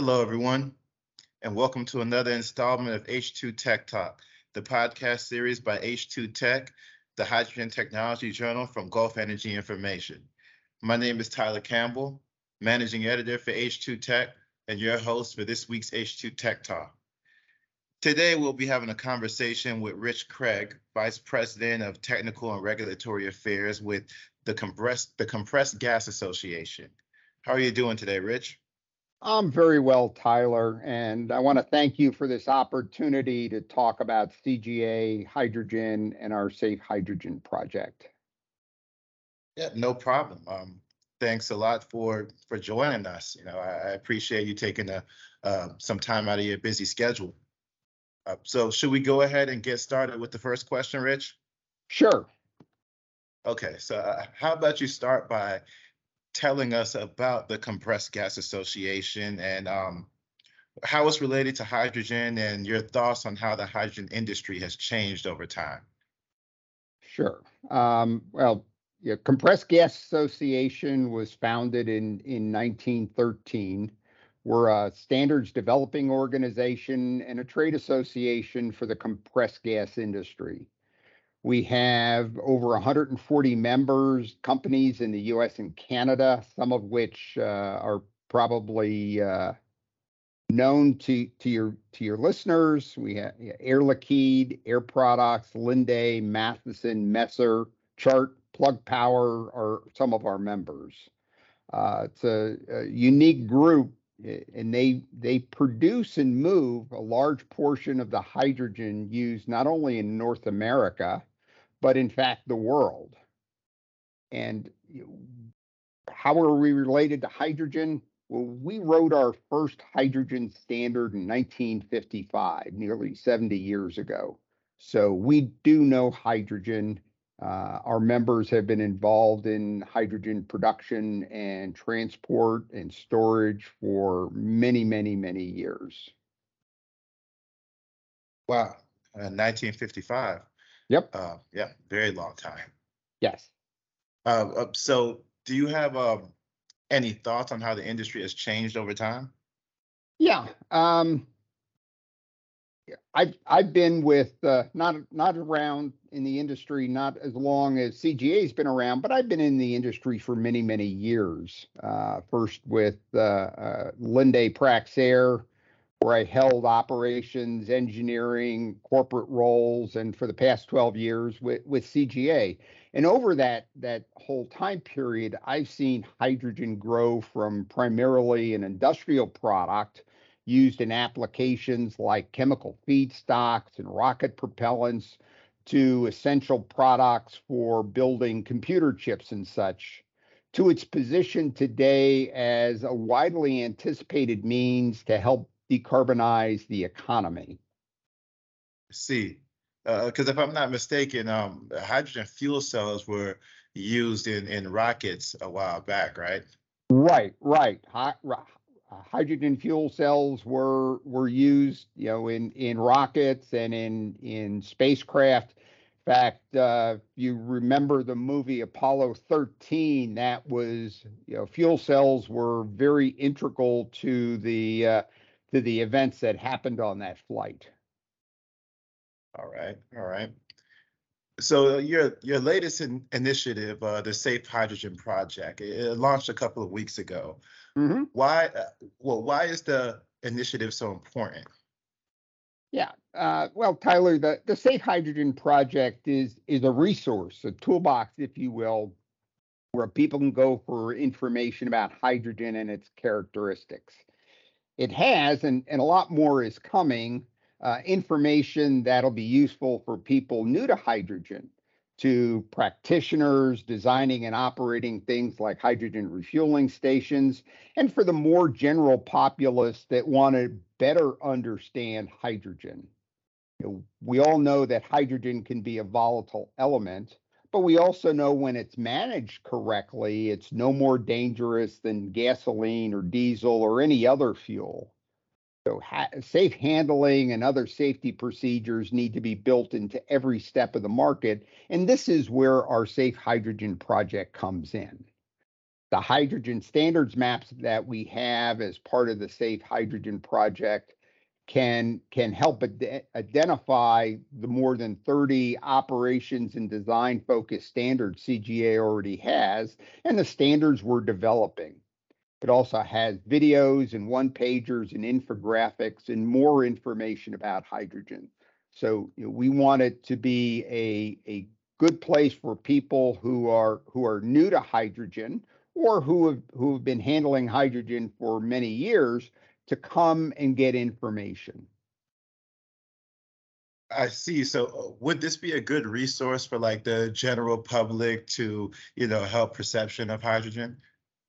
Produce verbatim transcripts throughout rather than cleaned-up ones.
Hello, everyone, and welcome to another installment of H two Tech Talk, the podcast series by H two Tech, the hydrogen technology journal from Gulf Energy Information. My name is Tyler Campbell, managing editor for H two Tech, and your host for this week's H two Tech Talk. Today, we'll be having a conversation with Rich Craig, Vice President of Technical and Regulatory Affairs with the Compressed, the Compressed Gas Association. How are you doing today, Rich? I'm very well, Tyler, and I want to thank you for this opportunity to talk about C G A, hydrogen, and our Safe Hydrogen Project. Yeah, no problem. Um, thanks a lot for for joining us. You know, I, I appreciate you taking a, uh, some time out of your busy schedule. Uh, so should we go ahead and get started with the first question, Rich? Sure. Okay, so uh, how about you start by telling us about the Compressed Gas Association and um, how it's related to hydrogen and your thoughts on how the hydrogen industry has changed over time. Sure. Um, well, yeah, Compressed Gas Association was founded in, in nineteen thirteen. We're a standards developing organization and a trade association for the compressed gas industry. We have over one hundred forty members, companies in the U S and Canada, some of which uh, are probably uh, known to, to your to your listeners. We have Air Liquide, Air Products, Linde, Matheson, Messer, Chart, Plug Power are some of our members. Uh, it's a, a unique group, and they they produce and move a large portion of the hydrogen used not only in North America, but in fact, the world. And how are we related to hydrogen? Well, we wrote our first hydrogen standard in nineteen fifty-five, nearly seventy years ago. So we do know hydrogen. Uh, our members have been involved in hydrogen production and transport and storage for many, many, many years. Wow, uh, nineteen fifty-five. Yep. Uh, yeah, very long time. Yes. Uh, uh, so do you have um, any thoughts on how the industry has changed over time? Yeah. Um, I've, I've been with, uh, not, not around in the industry, not as long as C G A's been around, but I've been in the industry for many, many years. Uh, first with uh, uh, Linde Praxair, where I held operations, engineering, corporate roles, and for the past twelve years with, with C G A. And over that, that whole time period, I've seen hydrogen grow from primarily an industrial product used in applications like chemical feedstocks and rocket propellants to essential products for building computer chips and such, to its position today as a widely anticipated means to help decarbonize the economy. See, because uh, if I'm not mistaken, um, hydrogen fuel cells were used in, in rockets a while back, right? Right, right. Hot, right. Hydrogen fuel cells were were used, you know, in, in rockets and in in spacecraft. In fact, uh, you remember the movie Apollo thirteen? That was, you know, fuel cells were very integral to the uh, to the events that happened on that flight. All right, all right. So your your latest in, initiative, uh, the Safe Hydrogen Project, it, it launched a couple of weeks ago. Mm-hmm. Why? Uh, well, why is the initiative so important? Yeah. Uh, well, Tyler, the, the Safe Hydrogen Project is is a resource, a toolbox, if you will, where people can go for information about hydrogen and its characteristics. It has, and, and a lot more is coming, uh, information that'll be useful for people new to hydrogen, to practitioners designing and operating things like hydrogen refueling stations, and for the more general populace that want to better understand hydrogen. You know, we all know that hydrogen can be a volatile element, but we also know when it's managed correctly, it's no more dangerous than gasoline or diesel or any other fuel. So ha- safe handling and other safety procedures need to be built into every step of the market. And this is where our Safe Hydrogen Project comes in. the hydrogen standards maps that we have as part of the Safe Hydrogen Project can can help ad- identify the more than thirty operations and design focused standards C G A already has, and the standards we're developing. It also has videos and one pagers and infographics and more information about hydrogen. So you know, we want it to be a, a good place for people who are who are new to hydrogen or who have who have been handling hydrogen for many years to come and get information. I see. So would this be a good resource for like the general public to, you know, help perception of hydrogen?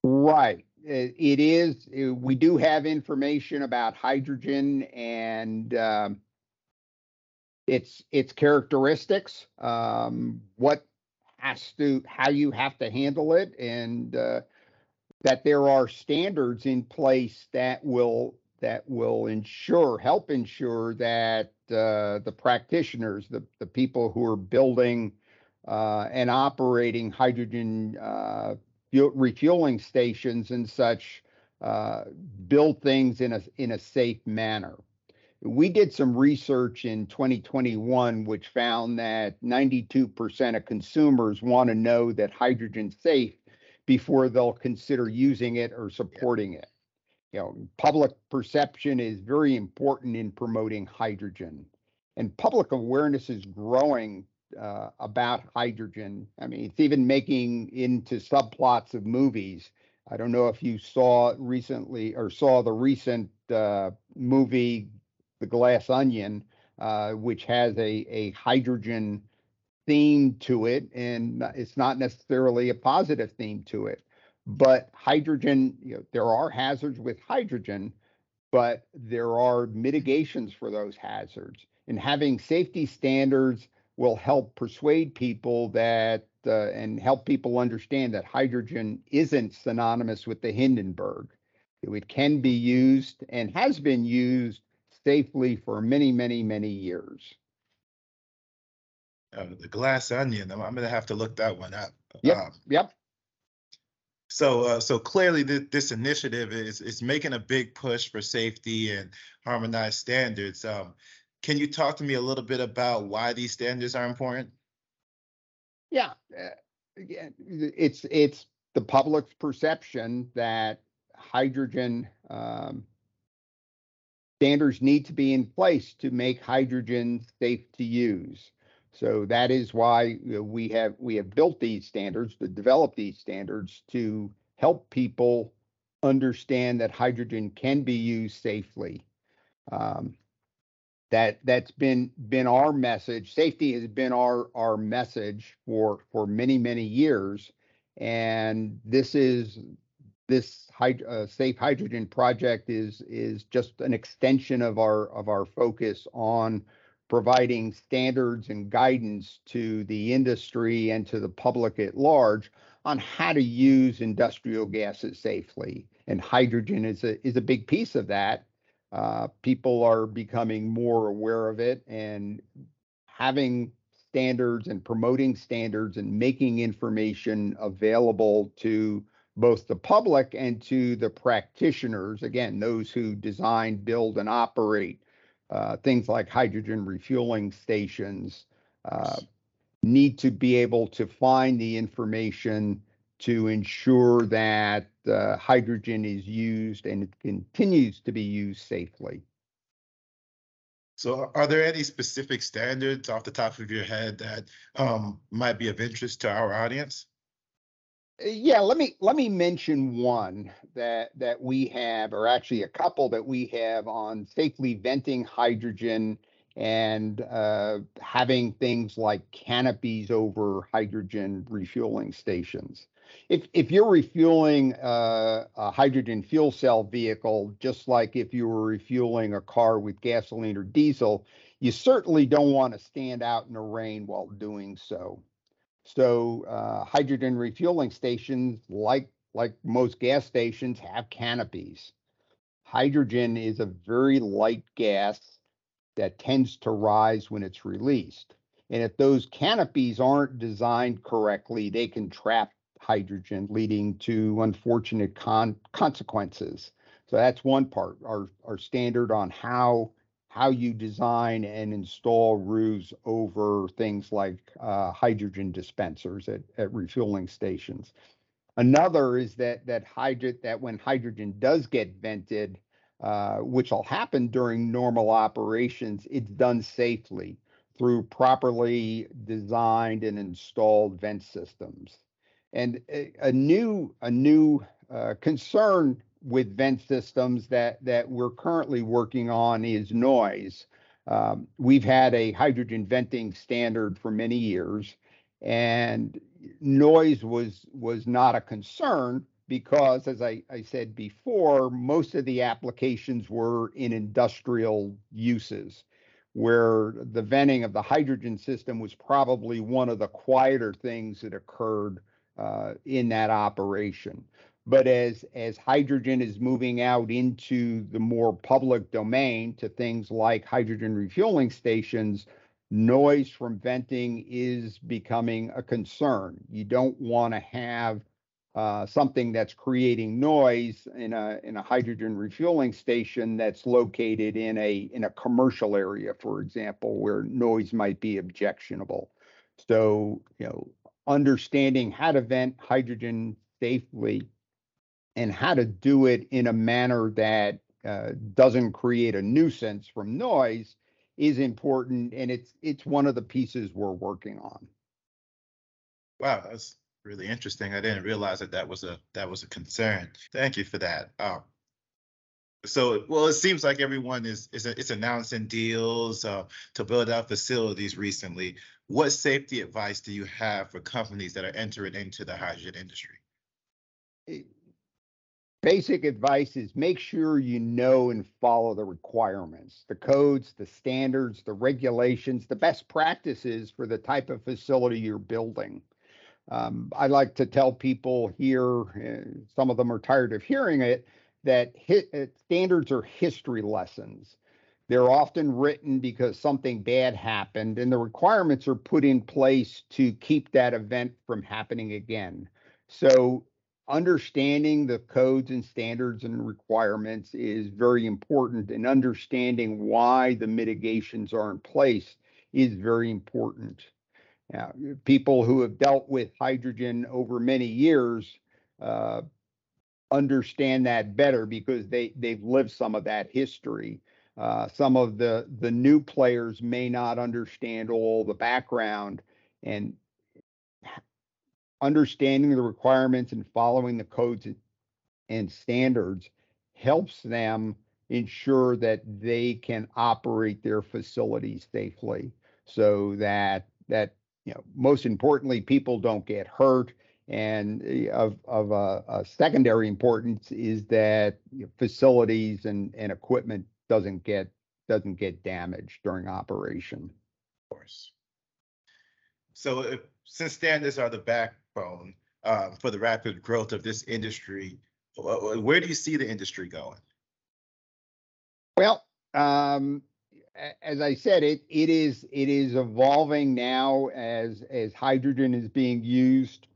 Right. It is. We do have information about hydrogen and um, its its characteristics, um, what has to, how you have to handle it, and uh, that there are standards in place that will that will ensure, help ensure that uh, the practitioners, the the people who are building uh, and operating hydrogen Uh, refueling stations and such, uh, build things in a in a safe manner. We did some research in twenty twenty-one, which found that ninety-two percent of consumers want to know that hydrogen's safe before they'll consider using it or supporting it. You know, public perception is very important in promoting hydrogen, and public awareness is growing Uh, about hydrogen. I mean, it's even making into subplots of movies. I don't know if you saw recently or saw the recent uh, movie, The Glass Onion, uh, which has a, a hydrogen theme to it, and it's not necessarily a positive theme to it. But hydrogen, you know, there are hazards with hydrogen, but there are mitigations for those hazards. And having safety standards will help persuade people that uh, and help people understand that hydrogen isn't synonymous with the Hindenburg. It can be used and has been used safely for many, many, many years. Uh, the Glass Onion. I'm, I'm going to have to look that one up. Yep. Um, yep. So, uh, so clearly, th- this initiative is is making a big push for safety and harmonized standards. Um, Can you talk to me a little bit about why these standards are important? Yeah, it's it's the public's perception that hydrogen um, standards need to be in place to make hydrogen safe to use. So that is why we have we have built these standards, to develop these standards to help people understand that hydrogen can be used safely. Um, That that's been been our message. Safety has been our our message for for many many years, and this is this hyd- uh, Safe Hydrogen Project is is just an extension of our of our focus on providing standards and guidance to the industry and to the public at large on how to use industrial gases safely. And hydrogen is a is a big piece of that. Uh, people are becoming more aware of it, and having standards and promoting standards and making information available to both the public and to the practitioners, again, those who design, build, and operate uh, things like hydrogen refueling stations, uh, need to be able to find the information to ensure that uh, hydrogen is used and it continues to be used safely. So are there any specific standards off the top of your head that um, might be of interest to our audience? Yeah, let me let me mention one that that we have, or actually a couple that we have on safely venting hydrogen and uh, having things like canopies over hydrogen refueling stations. If if you're refueling uh, a hydrogen fuel cell vehicle, just like if you were refueling a car with gasoline or diesel, you certainly don't want to stand out in the rain while doing so. So uh, hydrogen refueling stations, like like most gas stations, have canopies. Hydrogen is a very light gas that tends to rise when it's released. And if those canopies aren't designed correctly, they can trap hydrogen, leading to unfortunate con consequences. So that's one part, our, our standard on how, how you design and install roofs over things like uh, hydrogen dispensers at, at refueling stations. Another is that that, hydro that when hydrogen does get vented, uh, which will happen during normal operations, it's done safely through properly designed and installed vent systems. And a, a new, a new uh, concern with vent systems that, that we're currently working on is noise. Um, we've had a hydrogen venting standard for many years, and noise was, was not a concern because, as I, I said before, most of the applications were in industrial uses, where the venting of the hydrogen system was probably one of the quieter things that occurred uh, in that operation. But as, as hydrogen is moving out into the more public domain to things like hydrogen refueling stations, noise from venting is becoming a concern. You don't want to have uh, something that's creating noise in a, in a hydrogen refueling station that's located in a, in a commercial area, for example, where noise might be objectionable. So, you know, understanding how to vent hydrogen safely and how to do it in a manner that uh, doesn't create a nuisance from noise is important, and it's it's one of the pieces we're working on. Wow, that's really interesting. I didn't realize that that was a that was a concern. Thank you for that. Um, so, well, it seems like everyone is is it's announcing deals uh, to build out facilities recently. What safety advice do you have for companies that are entering into the hydrogen industry? It, Basic advice is make sure you know and follow the requirements, the codes, the standards, the regulations, the best practices for the type of facility you're building. Um, I like to tell people here, some of them are tired of hearing it, that standards are history lessons. They're often written because something bad happened, and the requirements are put in place to keep that event from happening again. So understanding the codes and standards and requirements is very important, and understanding why the mitigations are in place is very important. Now, people who have dealt with hydrogen over many years uh, understand that better because they, they've lived some of that history. Uh, some of the, the new players may not understand all the background, and understanding the requirements and following the codes and standards helps them ensure that they can operate their facilities safely, so that that you know, most importantly, people don't get hurt. And of of a, a secondary importance is that you know, facilities and and equipment doesn't get doesn't get damaged during operation. Of course. So if, since standards are the back Phone, um, for the rapid growth of this industry, where do you see the industry going? Well, um, as I said, it it is it is evolving now as as hydrogen is being used.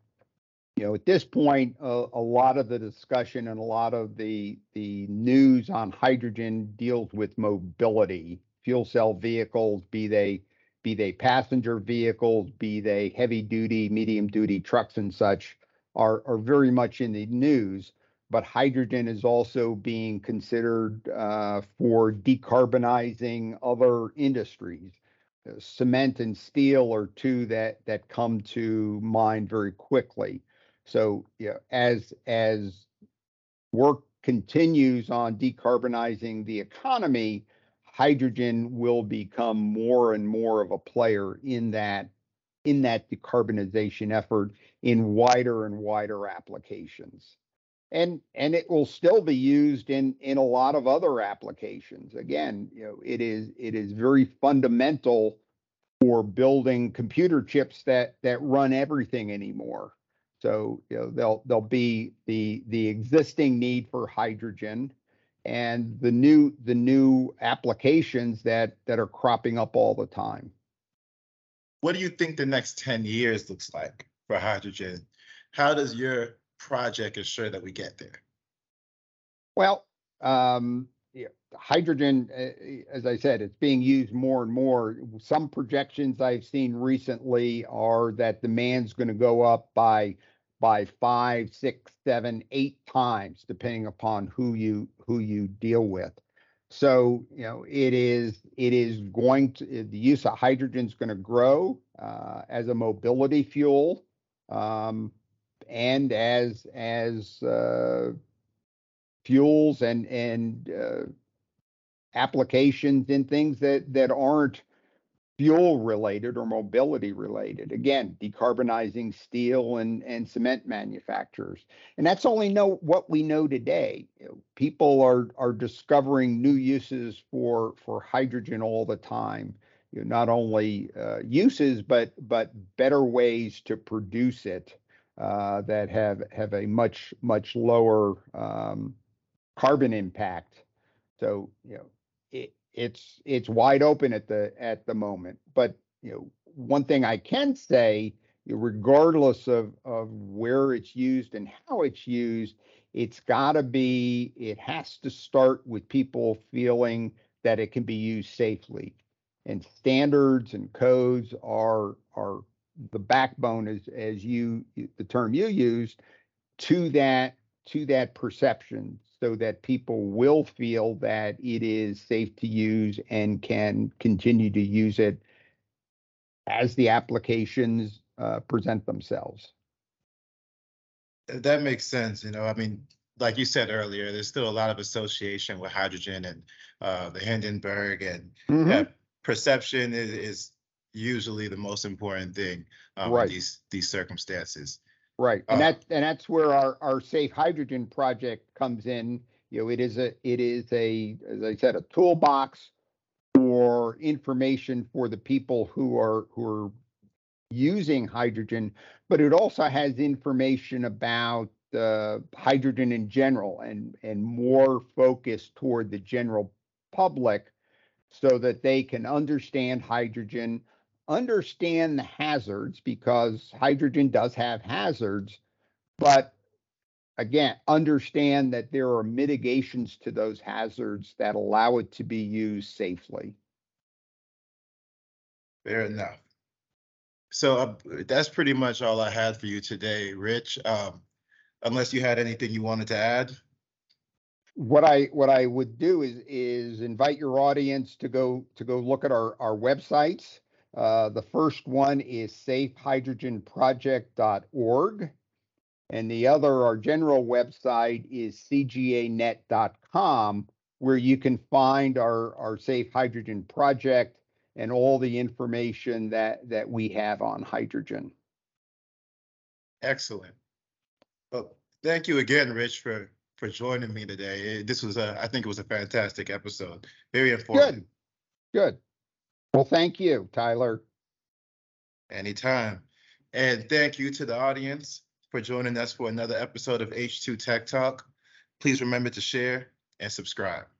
You know, at this point, uh, a lot of the discussion and a lot of the the news on hydrogen deals with mobility, fuel cell vehicles, be they be they passenger vehicles, be they heavy-duty, medium-duty trucks and such, are, are very much in the news. But hydrogen is also being considered uh, for decarbonizing other industries. Uh, cement and steel are two that, that come to mind very quickly. So you know, as, as work continues on decarbonizing the economy, hydrogen will become more and more of a player in that in that decarbonization effort in wider and wider applications. And and it will still be used in in a lot of other applications. Again, you know, it is it is very fundamental for building computer chips that that run everything anymore. So, you know, there'll there'll be the the existing need for hydrogen, and the new the new applications that that are cropping up all the time. What do you think the next ten years looks like for hydrogen How does your project ensure that we get there? Well, um, yeah, hydrogen, as I said, it's being used more and more. Some projections I've seen recently are that demand's going to go up by by five, six, seven, eight times, depending upon who you who you deal with. So, you know, it is it is going to, the use of hydrogen is going to grow uh, as a mobility fuel, um, and as as uh, fuels and and uh, applications in things that that aren't fuel related or mobility related. Again, decarbonizing steel and, and cement manufacturers. And that's only know what we know today. People are are discovering new uses for for hydrogen all the time. You know, not only uh, uses, but but better ways to produce it uh, that have have a much much lower um, carbon impact. So, you know, it, It's it's wide open at the at the moment. But, you know, one thing I can say, regardless of, of where it's used and how it's used, it's got to be it has to start with people feeling that it can be used safely. And standards and codes are are the backbone, as as you the term you used, to that to that perception, so that people will feel that it is safe to use and can continue to use it as the applications uh, present themselves. That makes sense. You know, I mean, like you said earlier, there's still a lot of association with hydrogen and uh, the Hindenburg, and mm-hmm. yeah, perception is, is usually the most important thing um, right. in these, these circumstances. Right. And that and that's where our, our Safe Hydrogen project comes in. You know, it is a it is a, as I said, a toolbox for information for the people who are who are using hydrogen, but it also has information about uh, hydrogen in general, and and more focus toward the general public, so that they can understand hydrogen, understand the hazards, because hydrogen does have hazards, but again, understand that there are mitigations to those hazards that allow it to be used safely. Fair enough. So uh, that's pretty much all I had for you today, Rich, um, unless you had anything you wanted to add. What I what I would do is is invite your audience to go to go look at our, our websites. Uh, the first one is safe hydrogen project dot org, and the other, our general website, is c g a net dot com, where you can find our, our Safe Hydrogen Project and all the information that, that we have on hydrogen. Excellent. Well, thank you again, Rich, for, for joining me today. This was, a, I think it was a fantastic episode. Very informative. Good, good. Well, thank you, Tyler. Anytime. And thank you to the audience for joining us for another episode of H two Tech Talk. Please remember to share and subscribe.